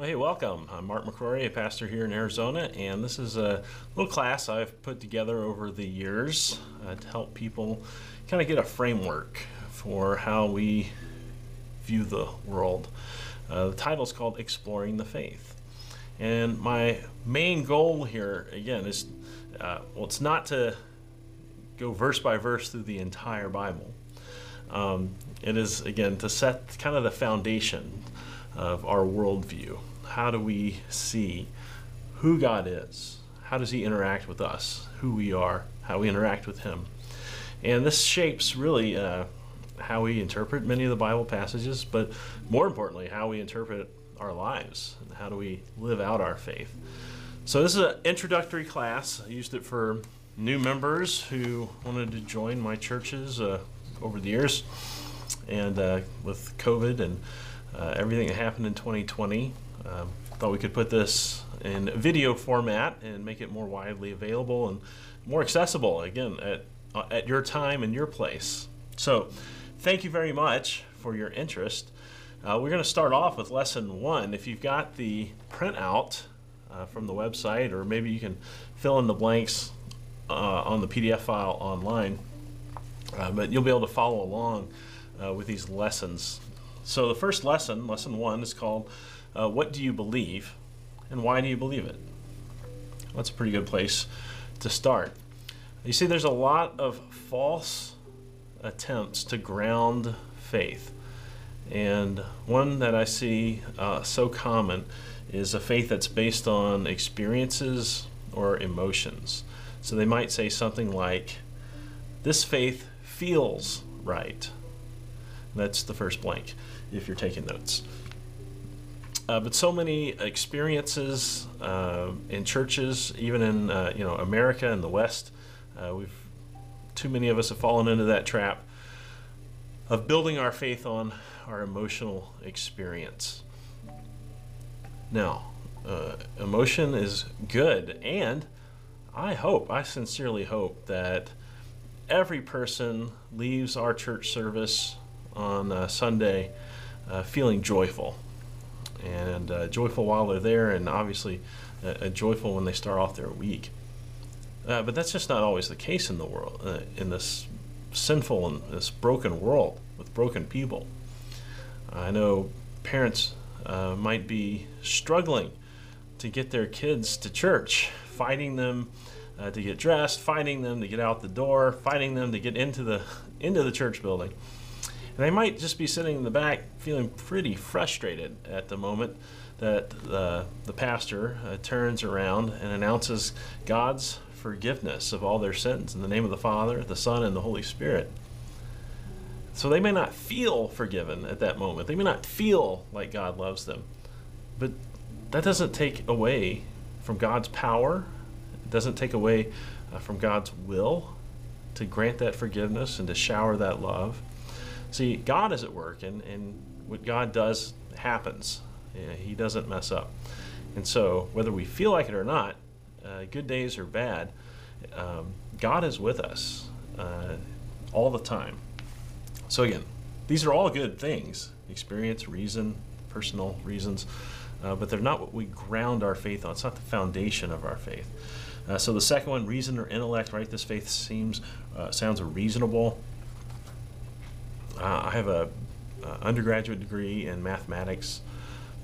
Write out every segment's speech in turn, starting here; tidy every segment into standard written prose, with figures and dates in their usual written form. Well, hey, welcome. I'm Mark McCrory, a pastor here in Arizona, and this is a little class I've put together over the years to help people kind of get a framework for how we view the world. The title is called Exploring the Faith. And my main goal here, again, is it's not to go verse by verse through the entire Bible. It is, again, to set kind of the foundation of our worldview. How do we see who God is? How does he interact with us? Who we are? How we interact with him? And this shapes really how we interpret many of the Bible passages, but more importantly, how we interpret our lives and how do we live out our faith. So this is an introductory class. I used it for new members who wanted to join my churches over the years, and with COVID and everything that happened in 2020. Thought we could put this in video format and make it more widely available and more accessible, again, at your time and your place. So thank you very much for your interest. We're going to start off with lesson 1. If you've got the printout from the website, or maybe you can fill in the blanks on the PDF file online, but you'll be able to follow along with these lessons. So the first lesson, lesson 1, is called, What Do You Believe and Why Do You Believe It? Well, that's a pretty good place to start. You see, there's a lot of false attempts to ground faith. And one that I see so common is a faith that's based on experiences or emotions. So they might say something like, this faith feels right. That's the first blank, if you're taking notes. But so many experiences in churches, even in America and the West, too many of us have fallen into that trap of building our faith on our emotional experience. Now, emotion is good, and I sincerely hope that every person leaves our church service on Sunday feeling joyful, and joyful while they're there, and obviously joyful when they start off their week. But that's just not always the case in the world, in this sinful and this broken world with broken people. I know parents might be struggling to get their kids to church, fighting them to get dressed, fighting them to get out the door, fighting them to get into the church building. And they might just be sitting in the back feeling pretty frustrated at the moment that the pastor turns around and announces God's forgiveness of all their sins in the name of the Father, the Son, and the Holy Spirit. So they may not feel forgiven at that moment. They may not feel like God loves them. But that doesn't take away from God's power. It doesn't take away from God's will to grant that forgiveness and to shower that love. See, God is at work, and what God does happens. He doesn't mess up. And so, whether we feel like it or not, good days or bad, God is with us all the time. So again, these are all good things, experience, reason, personal reasons, but they're not what we ground our faith on. It's not the foundation of our faith. So the second one, reason or intellect, right? This faith sounds reasonable. I have an undergraduate degree in mathematics,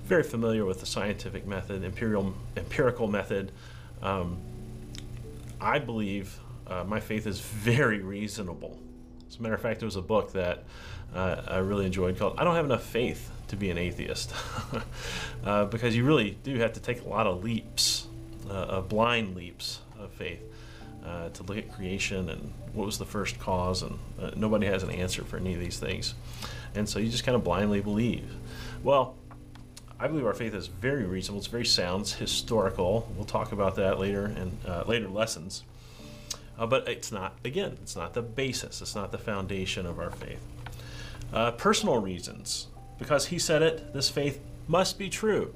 very familiar with the scientific method, empirical method. I believe my faith is very reasonable. As a matter of fact, there was a book that I really enjoyed called, I Don't Have Enough Faith to Be an Atheist, because you really do have to take a lot of leaps, blind leaps of faith. To look at creation and what was the first cause, and nobody has an answer for any of these things, and so you just kind of blindly believe. Well, I believe our faith is very reasonable. It's very sound. It's historical. We'll talk about that later in later lessons. But it's not, again, it's not the basis. It's not the foundation of our faith. Personal reasons, because he said it. This faith must be true.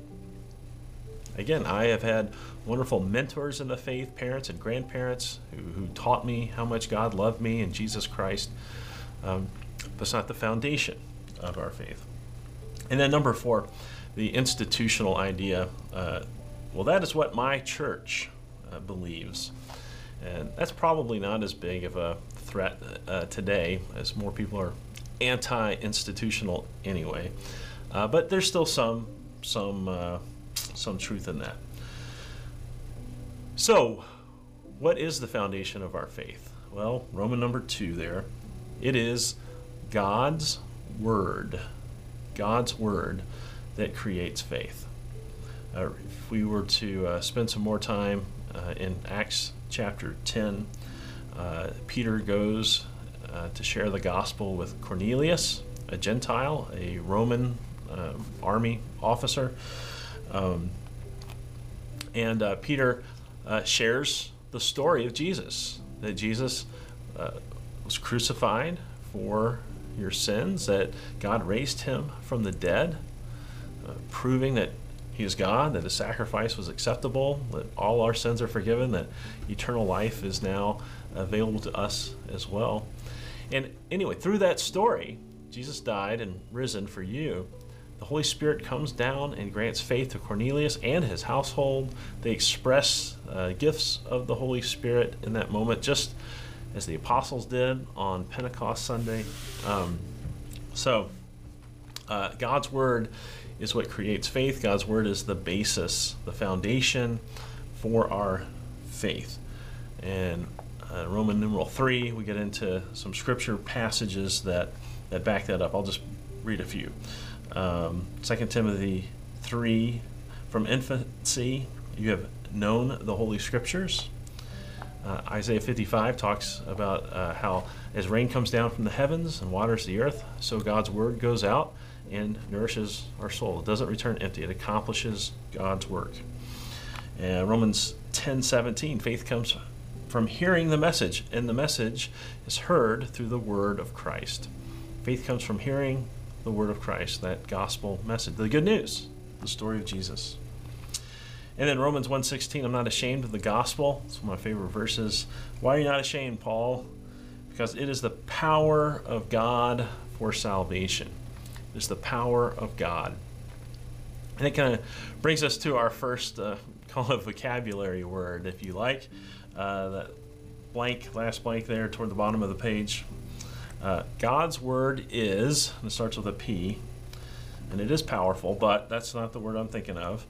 Again, I have had wonderful mentors in the faith, parents and grandparents who taught me how much God loved me and Jesus Christ. But it's not the foundation of our faith. And then number 4, the institutional idea, well, that is what my church believes. And that's probably not as big of a threat today, as more people are anti-institutional anyway. But there's still some truth in that. So, what is the foundation of our faith? Well, Roman number 2 there. It is God's Word. God's Word that creates faith. If we were to spend some more time in Acts chapter 10, Peter goes to share the gospel with Cornelius, a Gentile, a Roman army officer. And Peter shares the story of Jesus, that Jesus was crucified for your sins, that God raised him from the dead, proving that he is God, that his sacrifice was acceptable, that all our sins are forgiven, that eternal life is now available to us as well. And anyway, through that story, Jesus died and risen for you. The Holy Spirit comes down and grants faith to Cornelius and his household. They express gifts of the Holy Spirit in that moment, just as the apostles did on Pentecost Sunday. So God's Word is what creates faith. God's Word is the basis, the foundation for our faith. And Roman numeral 3, we get into some scripture passages that back that up. I'll just read a few. 2 Timothy 3, from infancy you have known the Holy Scriptures. Isaiah 55 talks about how as rain comes down from the heavens and waters the earth, so God's Word goes out and nourishes our soul. It doesn't return empty. It accomplishes God's work. Romans 10:17, faith comes from hearing the message, and the message is heard through the Word of Christ. Faith comes from hearing the Word of Christ, that gospel message, the good news, the story of Jesus. And then Romans 1:16, I'm not ashamed of the gospel. It's one of my favorite verses. Why are you not ashamed, Paul? Because it is the power of God for salvation. It's the power of God. And it kind of brings us to our first, call it vocabulary word, if you like. That blank, last blank there toward the bottom of the page. God's Word is, and it starts with a P, and it is powerful, but that's not the word I'm thinking of.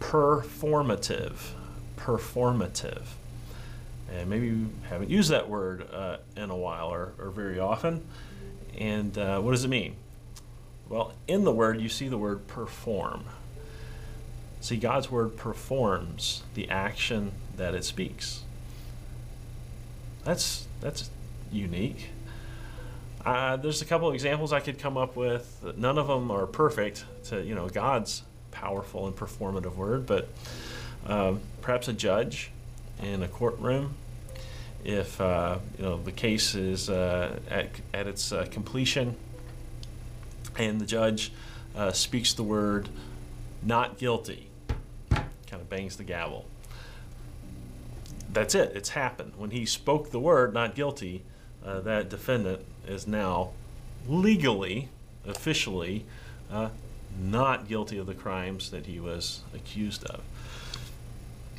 Performative. And maybe you haven't used that word in a while or very often. And what does it mean? Well, in the word, you see the word perform. See, God's Word performs the action that it speaks. That's unique. There's a couple of examples I could come up with. None of them are perfect to, God's powerful and performative word, but perhaps a judge in a courtroom, if the case is at its completion, and the judge speaks the word "not guilty," kind of bangs the gavel. That's it. It's happened. When he spoke the word "not guilty," that defendant is now legally, officially, not guilty of the crimes that he was accused of.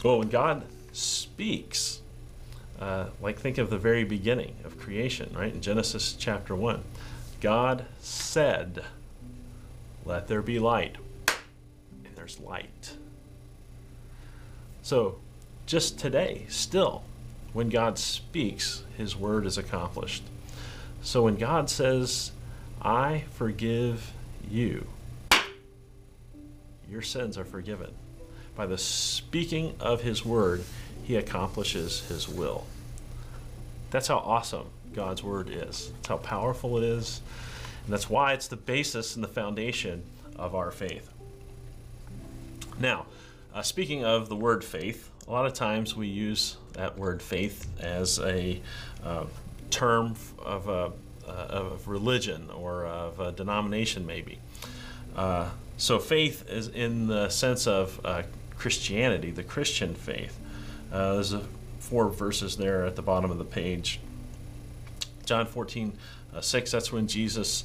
Well, when God speaks, like think of the very beginning of creation, right? In Genesis chapter 1, God said, "Let there be light," and there's light. So, just today, still, when God speaks, His Word is accomplished. So when God says, "I forgive you," your sins are forgiven. By the speaking of His Word, He accomplishes His will. That's how awesome God's Word is. That's how powerful it is. And that's why it's the basis and the foundation of our faith. Now, speaking of the word faith, a lot of times we use that word faith as a term of religion or of a denomination, maybe. So faith is in the sense of Christianity, the Christian faith. There's 4 verses there at the bottom of the page. John 14:6, that's when Jesus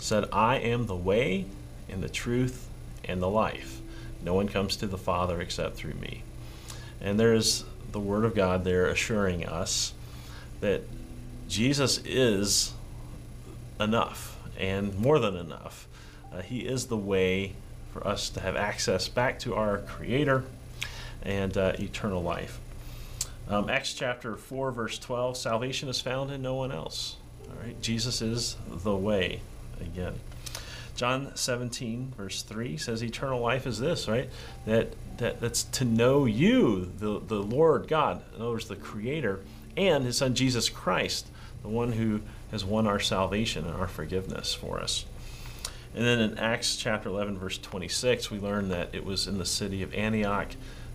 said, "I am the way and the truth and the life. No one comes to the Father except through me. And there is the Word of God there assuring us that Jesus is enough and more than enough. He is the way for us to have access back to our Creator and eternal life. Acts chapter 4, verse 12, salvation is found in no one else. All right, Jesus is the way again. John 17, verse 3 says eternal life is this, right? That's to know you, the Lord God, in other words, the Creator, and His Son Jesus Christ, the one who has won our salvation and our forgiveness for us. And then in Acts chapter 11, verse 26, we learn that it was in the city of Antioch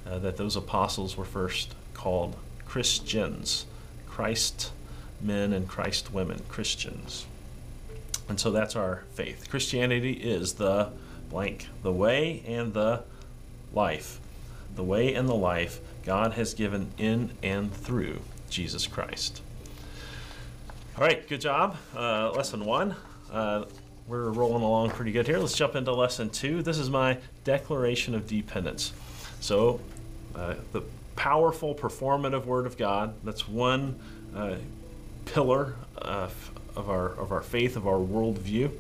that those apostles were first called Christians, Christ men and Christ women, Christians. And so that's our faith. Christianity is the blank, the way and the life. The way and the life God has given in and through Jesus Christ. All right, good job. Lesson 1. We're rolling along pretty good here. Let's jump into lesson 2. This is my declaration of dependence. So the powerful performative Word of God, that's one pillar of our faith, of our worldview.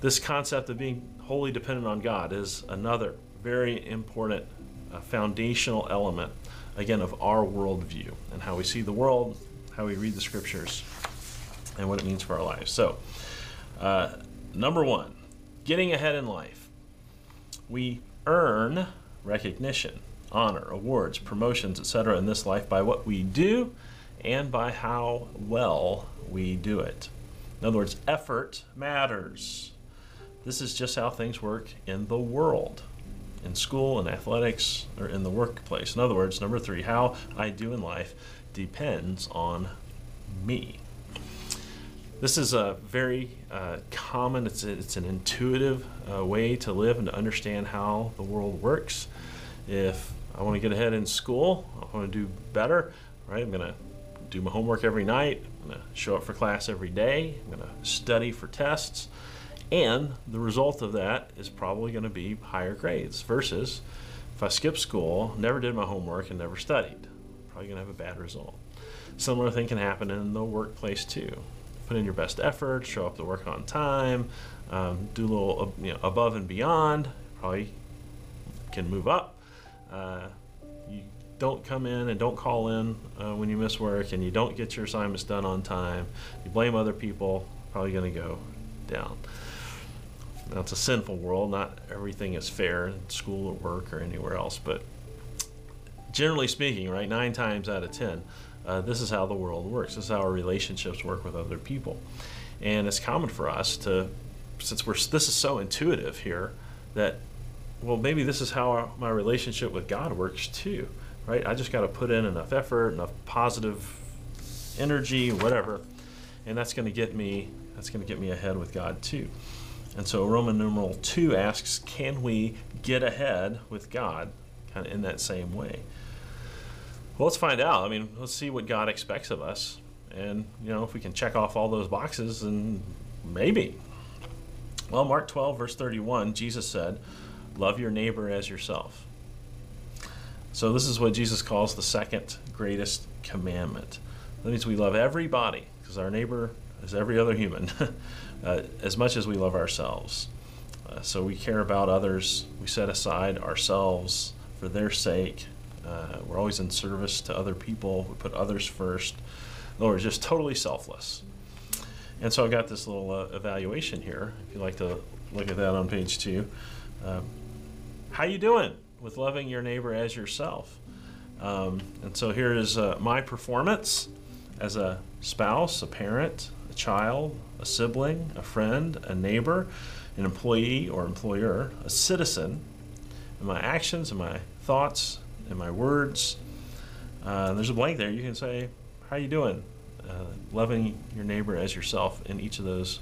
This concept of being wholly dependent on God is another very important foundational element, again, of our worldview and how we see the world, how we read the Scriptures, and what it means for our lives. So, number 1, getting ahead in life. We earn recognition, honor, awards, promotions, etc. in this life by what we do and by how well we do it. In other words, effort matters. This is just how things work in the world, in school, in athletics, or in the workplace. In other words, number 3, how I do in life depends on me. This is a very common, it's an intuitive way to live and to understand how the world works. If I want to get ahead in school, I want to do better, right? I'm going to do my homework every night, I'm going to show up for class every day, I'm going to study for tests, and the result of that is probably going to be higher grades versus if I skip school, never did my homework, and never studied. Probably going to have a bad result. Similar thing can happen in the workplace too. Put in your best effort, show up to work on time, do a little above and beyond, probably can move up. You don't come in and don't call in when you miss work and you don't get your assignments done on time. You blame other people, probably going to go down. Now, it's a sinful world. Not everything is fair in school or work or anywhere else, but generally speaking, right, 9 times out of 10, this is how the world works. This is how our relationships work with other people. And it's common for us to, since this is so intuitive here, that, well, maybe this is how my relationship with God works too, right? I just got to put in enough effort, enough positive energy, whatever, and that's going to get me ahead with God too. And so Roman numeral 2 asks, can we get ahead with God kind of in that same way? Well, let's find out. I mean, let's see what God expects of us. And, if we can check off all those boxes, and maybe. Well, Mark 12, verse 31, Jesus said, love your neighbor as yourself. So this is what Jesus calls the second greatest commandment. That means we love everybody, because our neighbor is every other human, as much as we love ourselves. So we care about others. We set aside ourselves for their sake. We're always in service to other people. We put others first. We're just totally selfless. And so I've got this little evaluation here. If you'd like to look at that on page 2. How you doing with loving your neighbor as yourself? And so here is my performance as a spouse, a parent, a child, a sibling, a friend, a neighbor, an employee or employer, a citizen, and my actions and my thoughts and my words. There's a blank there. You can say, how you doing? Loving your neighbor as yourself in each of those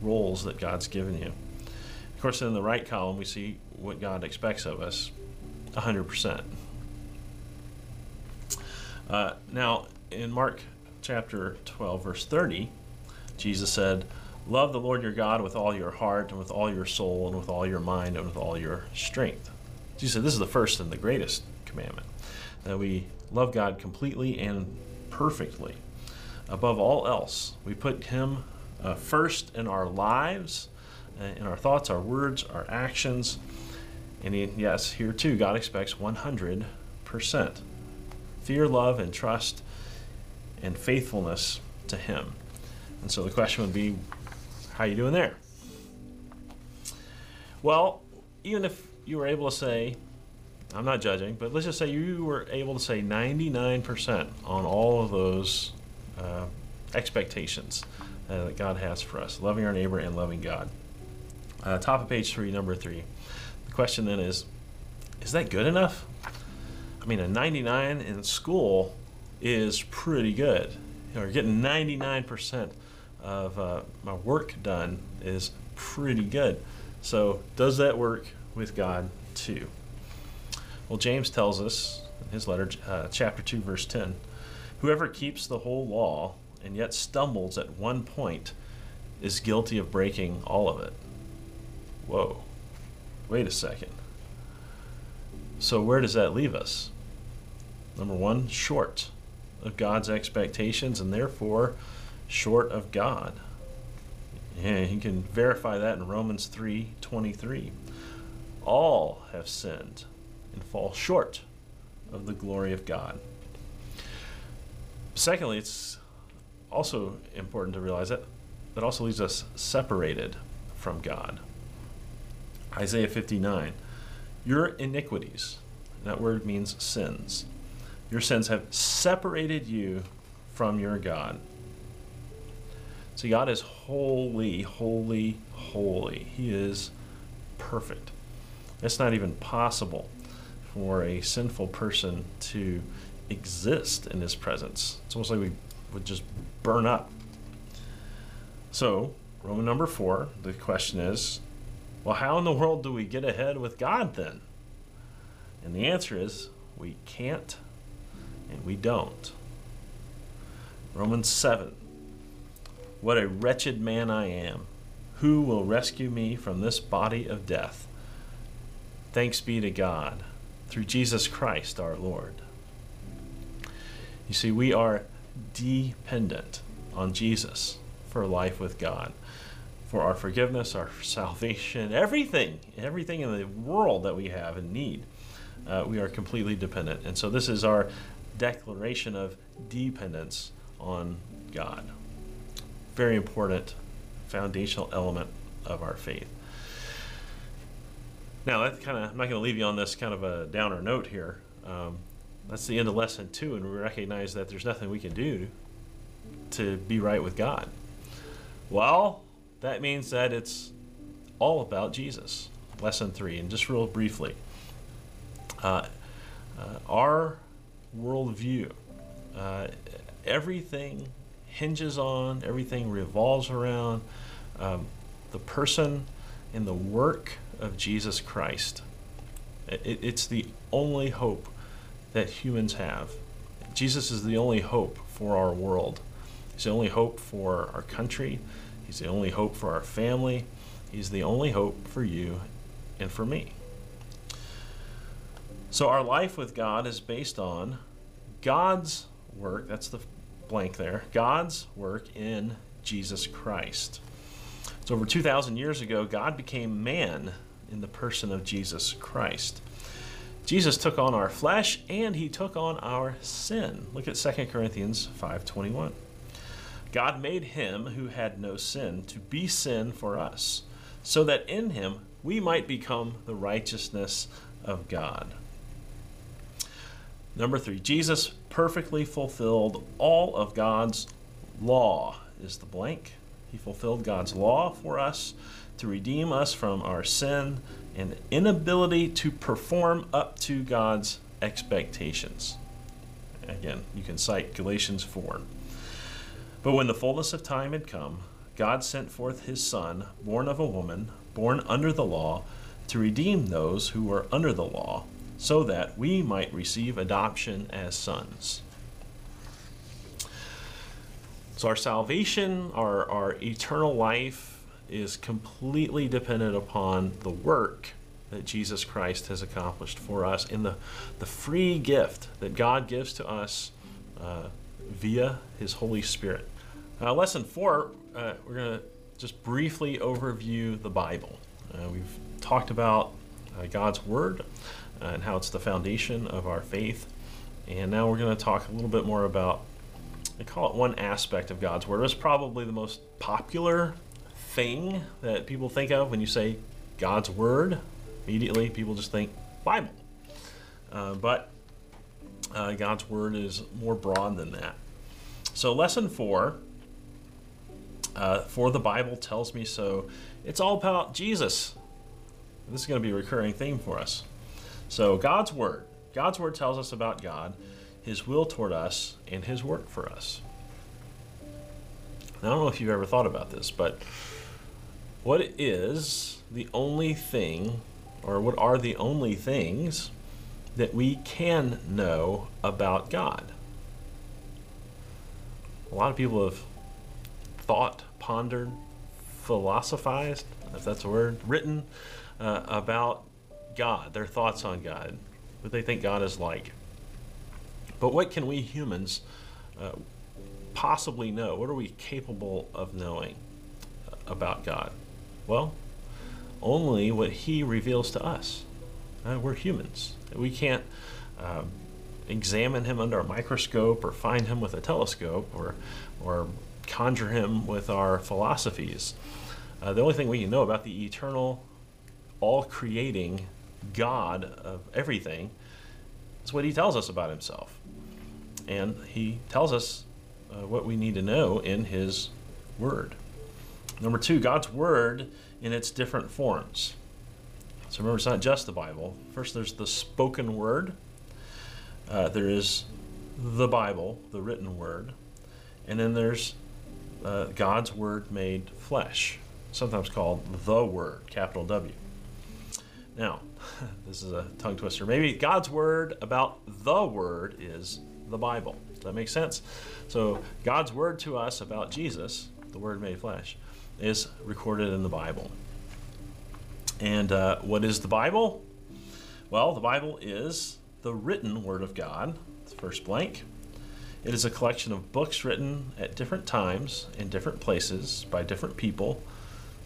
roles that God's given you. Of course, in the right column, we see what God expects of us, 100%. Now, in Mark chapter 12, verse 30, Jesus said, Love the Lord your God with all your heart and with all your soul and with all your mind and with all your strength. Jesus said this is the first and the greatest commandment, that we love God completely and perfectly. Above all else, we put him first in our lives, in our thoughts, our words, our actions. And yes, here too, God expects 100%. Fear, love, and trust and faithfulness to him. And so the question would be, how are you doing there? Well, even if you were able to say, I'm not judging, but let's just say you were able to say 99% on all of those expectations that God has for us, loving our neighbor and loving God. Top of page 3, number 3. The question then is that good enough? I mean, a 99 in school is pretty good. You know, getting 99% of my work done is pretty good. So does that work with God too? Well, James tells us in his letter, chapter 2, verse 10, whoever keeps the whole law and yet stumbles at one point is guilty of breaking all of it. Whoa, wait a second. So where does that leave us? Number one, short of God's expectations and therefore short of God. Yeah, you can verify that in Romans 3:23. All have sinned and fall short of the glory of God. Secondly, it's also important to realize that that also leaves us separated from God. Isaiah 59, your iniquities, that word means sins, your sins have separated you from your God. See, God is holy, holy, holy. He is perfect. It's not even possible for a sinful person to exist in his presence. It's almost like we would just burn up. So, Roman number 4, the question is, well, how in the world do we get ahead with God then? And the answer is, we can't and we don't. Romans 7, what a wretched man I am. Who will rescue me from this body of death? Thanks be to God through Jesus Christ our Lord. You see, we are dependent on Jesus for life with God, for our forgiveness, our salvation, everything in the world that we have and need. We are completely dependent. And so this is our declaration of dependence on God. Very important foundational element of our faith. Now, that kind of, I'm not going to leave you on this kind of a downer note here. That's the end of lesson 2, and we recognize that there's nothing we can do to be right with God. Well, that means that it's all about Jesus. Lesson 3, and just real briefly, our worldview, everything hinges on, everything revolves around the person and the work of Jesus Christ. It's the only hope that humans have. Jesus is the only hope for our world. He's the only hope for our country. He's the only hope for our family. He's the only hope for you and for me. So our life with God is based on God's work, that's the blank there, God's work in Jesus Christ. So over 2,000 years ago, God became man in the person of Jesus Christ. Jesus took on our flesh, and he took on our sin. Look at 2 Corinthians 5:21. God made him who had no sin to be sin for us, so that in him we might become the righteousness of God. Number 3, Jesus perfectly fulfilled all of God's law, is the blank. He fulfilled God's law for us to redeem us from our sin and inability to perform up to God's expectations. Again, you can cite Galatians 4. But when the fullness of time had come, God sent forth his Son, born of a woman, born under the law, to redeem those who were under the law, so that we might receive adoption as sons. So our salvation, our eternal life is completely dependent upon the work that Jesus Christ has accomplished for us in the free gift that God gives to us via His Holy Spirit. Lesson 4, we're going to just briefly overview the Bible. We've talked about God's Word and how it's the foundation of our faith. And now we're going to talk a little bit more about, I call it one aspect of God's Word. It's probably the most popular thing that people think of when you say God's Word. Immediately, people just think Bible. But God's Word is more broad than that. So lesson 4, for the Bible tells me so, it's all about Jesus. This is going to be a recurring theme for us. So God's Word. God's Word tells us about God, His will toward us, and His work for us. Now, I don't know if you've ever thought about this, but what is the only thing, or what are the only things that we can know about God? A lot of people have thought, pondered, philosophized, if that's a word, written about God, their thoughts on God, what they think God is like. But what can we humans possibly know? What are we capable of knowing about God? Well, only what He reveals to us. We're humans. We can't examine Him under a microscope or find Him with a telescope or conjure Him with our philosophies. The only thing we can know about the eternal, all-creating God of everything is what He tells us about Himself. And He tells us what we need to know in His Word. Number 2, God's Word in its different forms. So remember, it's not just the Bible. First, there's the spoken word. There is the Bible, the written word. And then there's God's Word made flesh, sometimes called the Word, capital W. Now, this is a tongue twister. Maybe God's Word about the Word is the Bible. Does that make sense? So God's Word to us about Jesus, the Word made flesh, is recorded in the Bible. And what is the Bible? Well, the Bible is the written Word of God, the first blank. It is a collection of books written at different times in different places by different people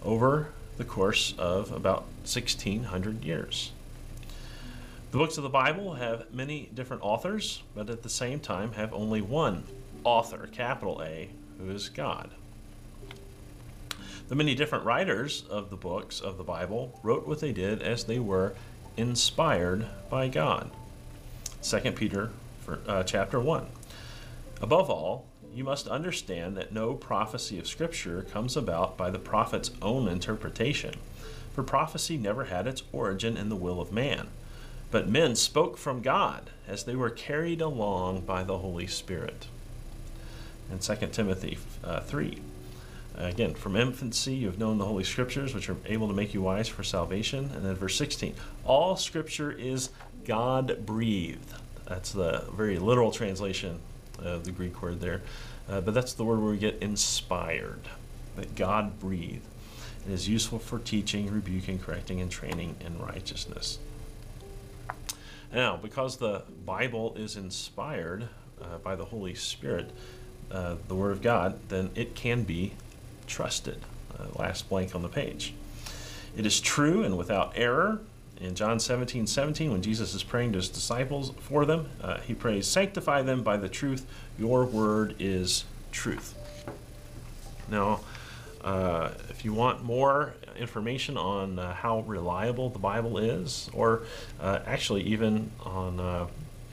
over the course of about 1,600 years. The books of the Bible have many different authors, but at the same time have only one author, capital A, who is God. The many different writers of the books of the Bible wrote what they did as they were inspired by God. 2 Peter chapter 1. Above all, you must understand that no prophecy of Scripture comes about by the prophet's own interpretation, for prophecy never had its origin in the will of man. But men spoke from God as they were carried along by the Holy Spirit. And 2 Timothy 3. Again, from infancy you have known the Holy Scriptures, which are able to make you wise for salvation. And then verse 16, all Scripture is God-breathed. That's the very literal translation of the Greek word there. But that's the word where we get inspired, that God-breathed. It is useful for teaching, rebuking, correcting, and training in righteousness. Now, because the Bible is inspired by the Holy Spirit, the Word of God, then it can be trusted. Last blank on the page. It is true and without error. In John 17:17, when Jesus is praying to His disciples for them, He prays, sanctify them by the truth. Your Word is truth. Now, if you want more information on how reliable the Bible is, or actually even on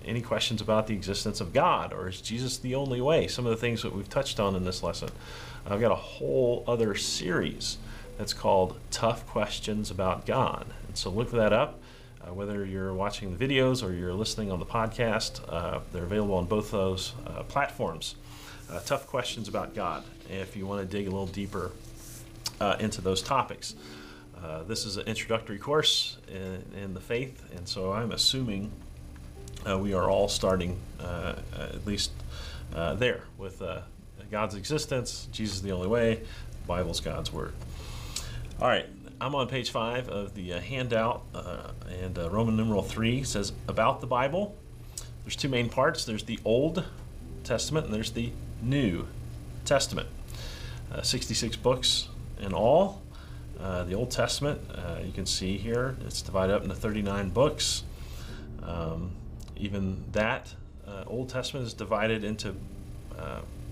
any questions about the existence of God, or is Jesus the only way? Some of the things that we've touched on in this lesson. I've got a whole other series that's called Tough Questions About God. And so look that up, whether you're watching the videos or you're listening on the podcast. They're available on both those platforms. Tough Questions About God, if you want to dig a little deeper into those topics. This is an introductory course in the faith, and so I'm assuming we are all starting at least there with God's existence, Jesus is the only way, the Bible's God's Word. All right, I'm on page 5 of the handout, and Roman numeral 3 says, about the Bible, there's two main parts. There's the Old Testament and there's the New Testament. 66 books in all. The Old Testament, you can see here, it's divided up into 39 books. Even that Old Testament is divided into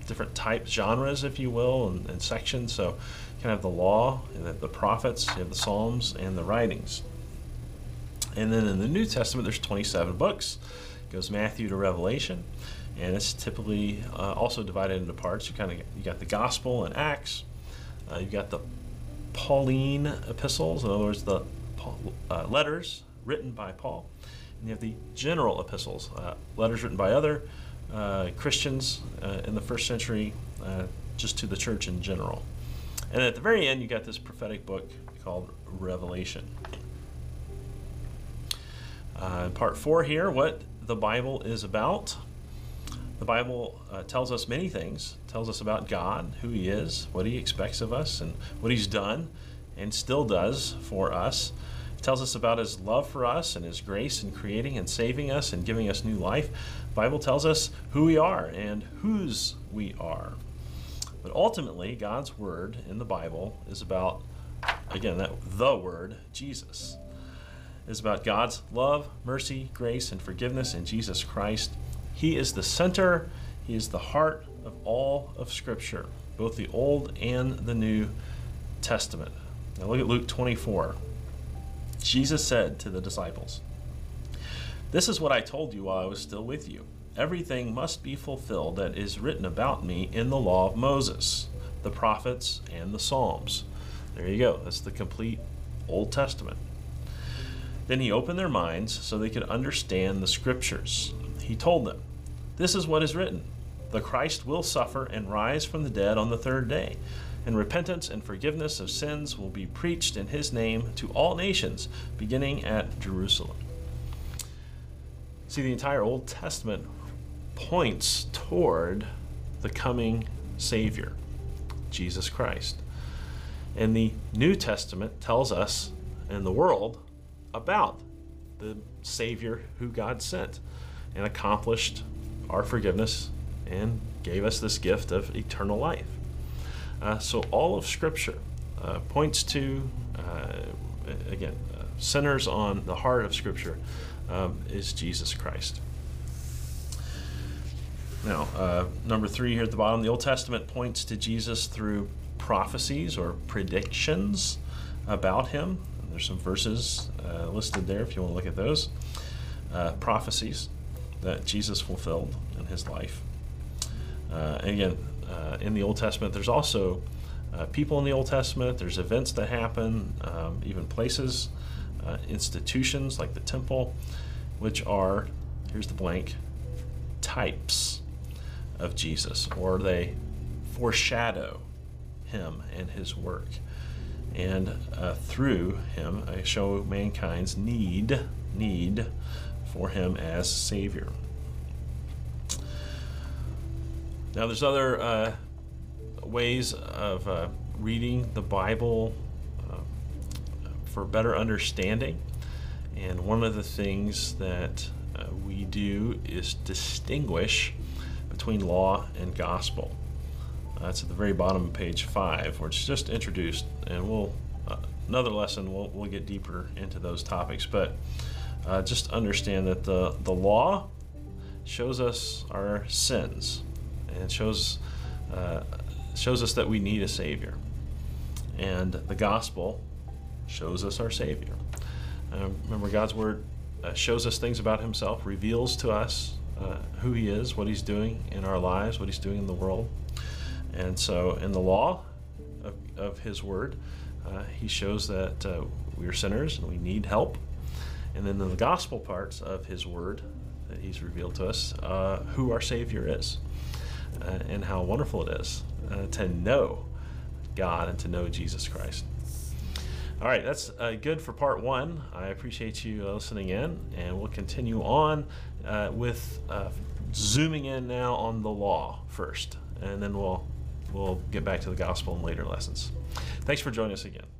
different type genres, if you will, and sections. So you can have the law, and the prophets, you have the Psalms, and the writings. And then in the New Testament, there's 27 books. It goes Matthew to Revelation, and it's typically also divided into parts. You got the Gospel and Acts. You've got the Pauline epistles, in other words, the letters written by Paul. And you have the general epistles, letters written by other Christians in the first century, just to the church in general. And at the very end, you got this prophetic book called Revelation. Part 4 here, what the Bible is about. The Bible tells us many things. It tells us about God, who He is, what He expects of us, and what He's done and still does for us. Tells us about His love for us and His grace in creating and saving us and giving us new life. The Bible tells us who we are and whose we are. But ultimately, God's Word in the Bible is about, again, the Word, Jesus. It's about God's love, mercy, grace, and forgiveness in Jesus Christ. He is the center. He is the heart of all of Scripture, both the Old and the New Testament. Now look at Luke 24. Jesus said to the disciples, "This is what I told you while I was still with you. Everything must be fulfilled that is written about me in the law of Moses, the prophets, and the Psalms." There you go. That's the complete Old Testament. Then he opened their minds so they could understand the Scriptures. He told them, "This is what is written. The Christ will suffer and rise from the dead on the third day. And repentance and forgiveness of sins will be preached in His name to all nations, beginning at Jerusalem." See, the entire Old Testament points toward the coming Savior, Jesus Christ. And the New Testament tells us and the world about the Savior who God sent and accomplished our forgiveness and gave us this gift of eternal life. So all of Scripture points to, again, centers on the heart of Scripture, is Jesus Christ. Now, number 3 here at the bottom, the Old Testament points to Jesus through prophecies or predictions about Him. And there's some verses listed there if you want to look at those. Prophecies that Jesus fulfilled in His life. In the Old Testament, there's also people in the Old Testament, there's events that happen, even places, institutions like the temple, which are, here's the blank, types of Jesus, or they foreshadow Him and His work. And through Him, I show mankind's need for Him as Savior. Now there's other ways of reading the Bible for better understanding, and one of the things that we do is distinguish between law and gospel. That's at the very bottom of page 5, where it's just introduced, and we'll another lesson we'll get deeper into those topics, but just understand that the law shows us our sins. And shows us that we need a Savior. And the Gospel shows us our Savior. Remember, God's Word shows us things about Himself, reveals to us who He is, what He's doing in our lives, what He's doing in the world. And so in the law of His Word, He shows that we are sinners and we need help. And then in the Gospel parts of His Word that He's revealed to us, who our Savior is. And how wonderful it is to know God and to know Jesus Christ. All right, that's good for part 1. I appreciate you listening in, and we'll continue on with zooming in now on the law first. and then we'll get back to the gospel in later lessons. Thanks for joining us again.